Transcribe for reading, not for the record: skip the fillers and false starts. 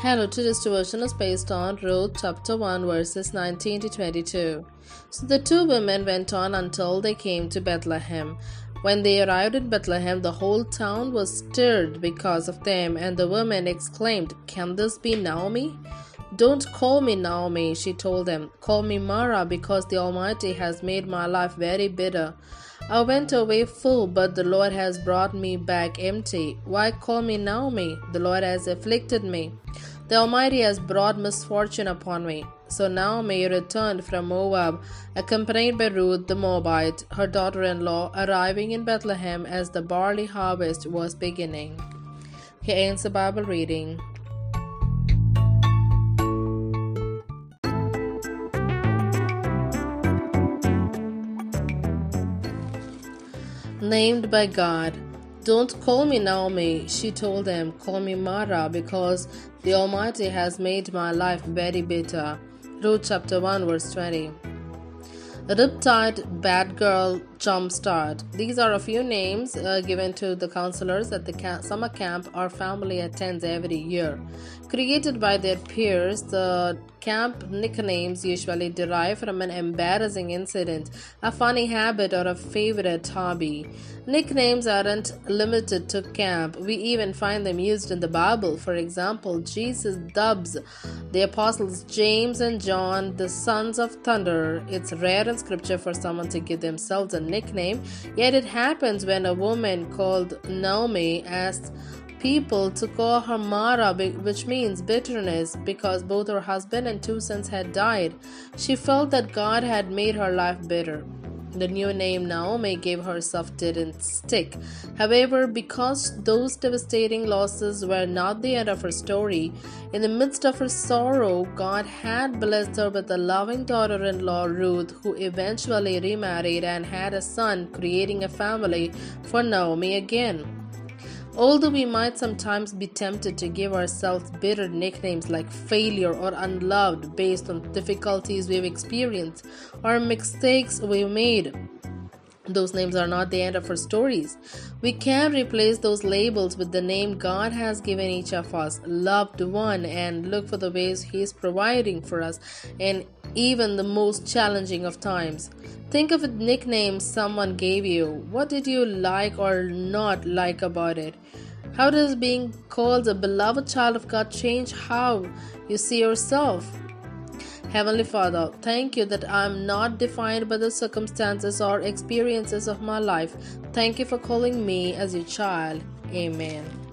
Hello, today's devotion is based on Ruth chapter 1 verses 19 to 22. So the two women went on until they came to Bethlehem. When they arrived in Bethlehem, the whole town was stirred because of them, and the women exclaimed, "Can this be Naomi?" "Don't call me Naomi," she told them. "Call me Mara, because the Almighty has made my life very bitter. I went away full, but the Lord has brought me back empty. Why call me Naomi? The Lord has afflicted me. The Almighty has brought misfortune upon me." So Naomi returned from Moab, accompanied by Ruth the Moabite, her daughter-in-law, arriving in Bethlehem as the barley harvest was beginning. Here ends the Bible reading. Named by God. "Don't call me Naomi," she told them. "Call me Mara, because the Almighty has made my life very bitter." Ruth chapter 1 verse 20. Riptide, Bad Girl, Jumpstart. These are a few names given to the counselors at the summer camp our family attends every year. Created by their peers, the camp nicknames usually derive from an embarrassing incident, a funny habit, or a favorite hobby. Nicknames aren't limited to camp. We even find them used in the Bible. For example, Jesus dubs the apostles James and John the Sons of Thunder. It's rare in scripture for someone to give themselves a nickname, yet it happens when a woman called Naomi asks people to call her Mara, which means bitterness, because both her husband and two sons had died. She felt that God had made her life bitter. The new name Naomi gave herself didn't stick. However, because those devastating losses were not the end of her story, in the midst of her sorrow, God had blessed her with a loving daughter-in-law, Ruth, who eventually remarried and had a son, creating a family for Naomi again. Although we might sometimes be tempted to give ourselves bitter nicknames like failure or unloved based on difficulties we've experienced or mistakes we've made, those names are not the end of our stories. We can replace those labels with the name God has given each of us, loved one, and look for the ways He is providing for us in even the most challenging of times. Think of a nickname someone gave you. What did you like or not like about it? How does being called a beloved child of God change how you see yourself? Heavenly Father, thank you that I am not defined by the circumstances or experiences of my life. Thank you for calling me as your child. Amen.